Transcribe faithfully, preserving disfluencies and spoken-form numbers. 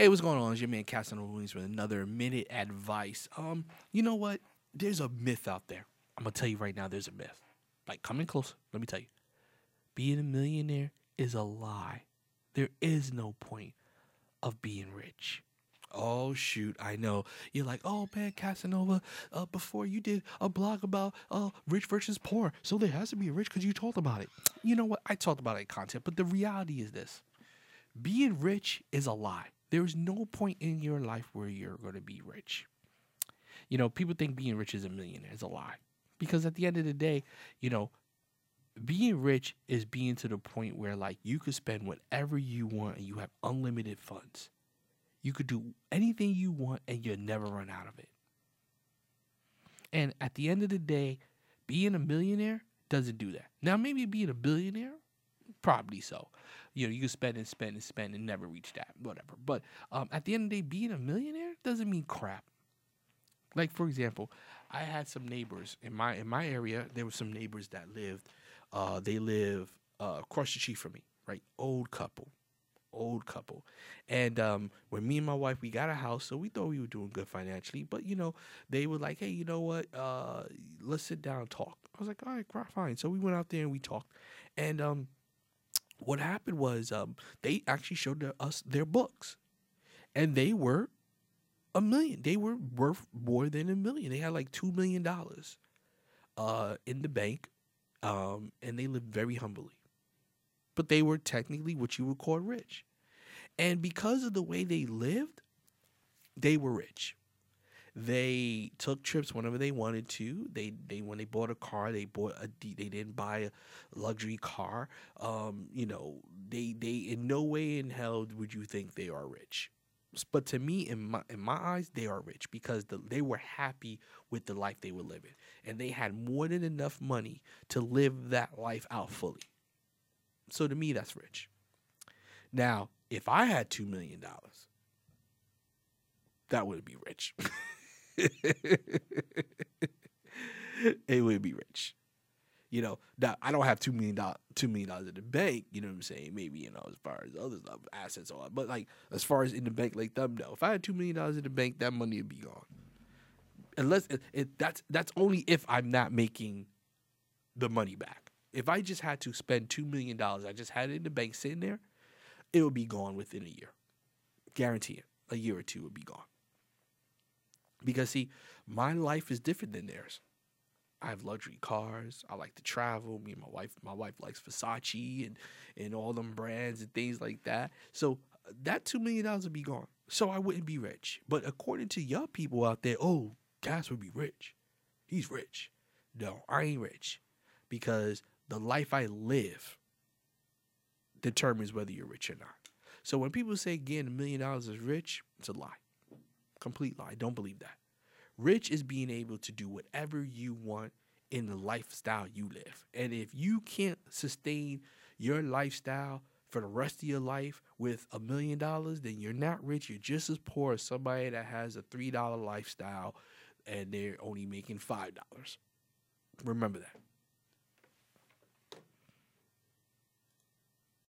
Hey, what's going on? It's your man Casanova Williams with another Minute Advice. Um, you know what? There's a myth out there. I'm going to tell you right now, there's a myth. Like, come in close. Let me tell you. Being a millionaire is a lie. There is no point of being rich. Oh, shoot, I know. You're like, oh, man, Casanova, uh, before you did a blog about uh, rich versus poor, so there has to be rich because you talked about it. You know what? I talked about it in content, but the reality is this. Being rich is a lie. There is no point in your life where you're going to be rich. You know, people think being rich is a millionaire. It's a lie. Because at the end of the day, you know, being rich is being to the point where, like, you could spend whatever you want and you have unlimited funds. You could do anything you want and you'll never run out of it. And at the end of the day, being a millionaire doesn't do that. Now, maybe being a billionaire, probably so. You know, you can spend and spend and spend and never reach that, whatever. But um, at the end of the day, being a millionaire doesn't mean crap. Like, for example, I had some neighbors in my in my area. There were some neighbors that lived. Uh, they live uh, across the street from me, right? Old couple. Old couple. And um, when me and my wife, we got a house, so we thought we were doing good financially. But, you know, they were like, hey, you know what? Uh, let's sit down and talk. I was like, all right, fine. So we went out there and we talked. And um, what happened was um, they actually showed their, us their books. And they were a million. They were worth more than a million. They had like two million dollars uh, in the bank. Um, and they lived very humbly. But they were technically what you would call rich. And because of the way they lived, they were rich. They took trips whenever they wanted to. They they when they bought a car, they bought a they didn't buy a luxury car. Um, you know, they they in no way in hell would you think they are rich. But to me, in my in my eyes, they are rich because the, they were happy with the life they were living, and they had more than enough money to live that life out fully. So to me, that's rich. Now, if I had two million dollars, that wouldn't be rich. It would be rich. You know, now, I don't have two million dollars two million dollars in the bank, you know what I'm saying? Maybe, you know, as far as other stuff, assets or but, like, as far as in the bank, like, them, no. If I had two million dollars in the bank, that money would be gone. Unless, it, it, that's, that's only if I'm not making the money back. If I just had to spend two million dollars, I just had it in the bank sitting there, it would be gone within a year. Guarantee it. A year or two would be gone. Because, see, my life is different than theirs. I have luxury cars. I like to travel. Me and my wife, my wife likes Versace and, and all them brands and things like that. So that two million dollars would be gone. So I wouldn't be rich. But according to y'all people out there, oh, Cass would be rich. He's rich. No, I ain't rich. Because the life I live determines whether you're rich or not. So when people say again a million dollars is rich, it's a lie. Complete lie. Don't believe that. Rich is being able to do whatever you want in the lifestyle you live. And if you can't sustain your lifestyle for the rest of your life with a million dollars, then you're not rich. You're just as poor as somebody that has a three dollar lifestyle and they're only making five dollars. Remember that.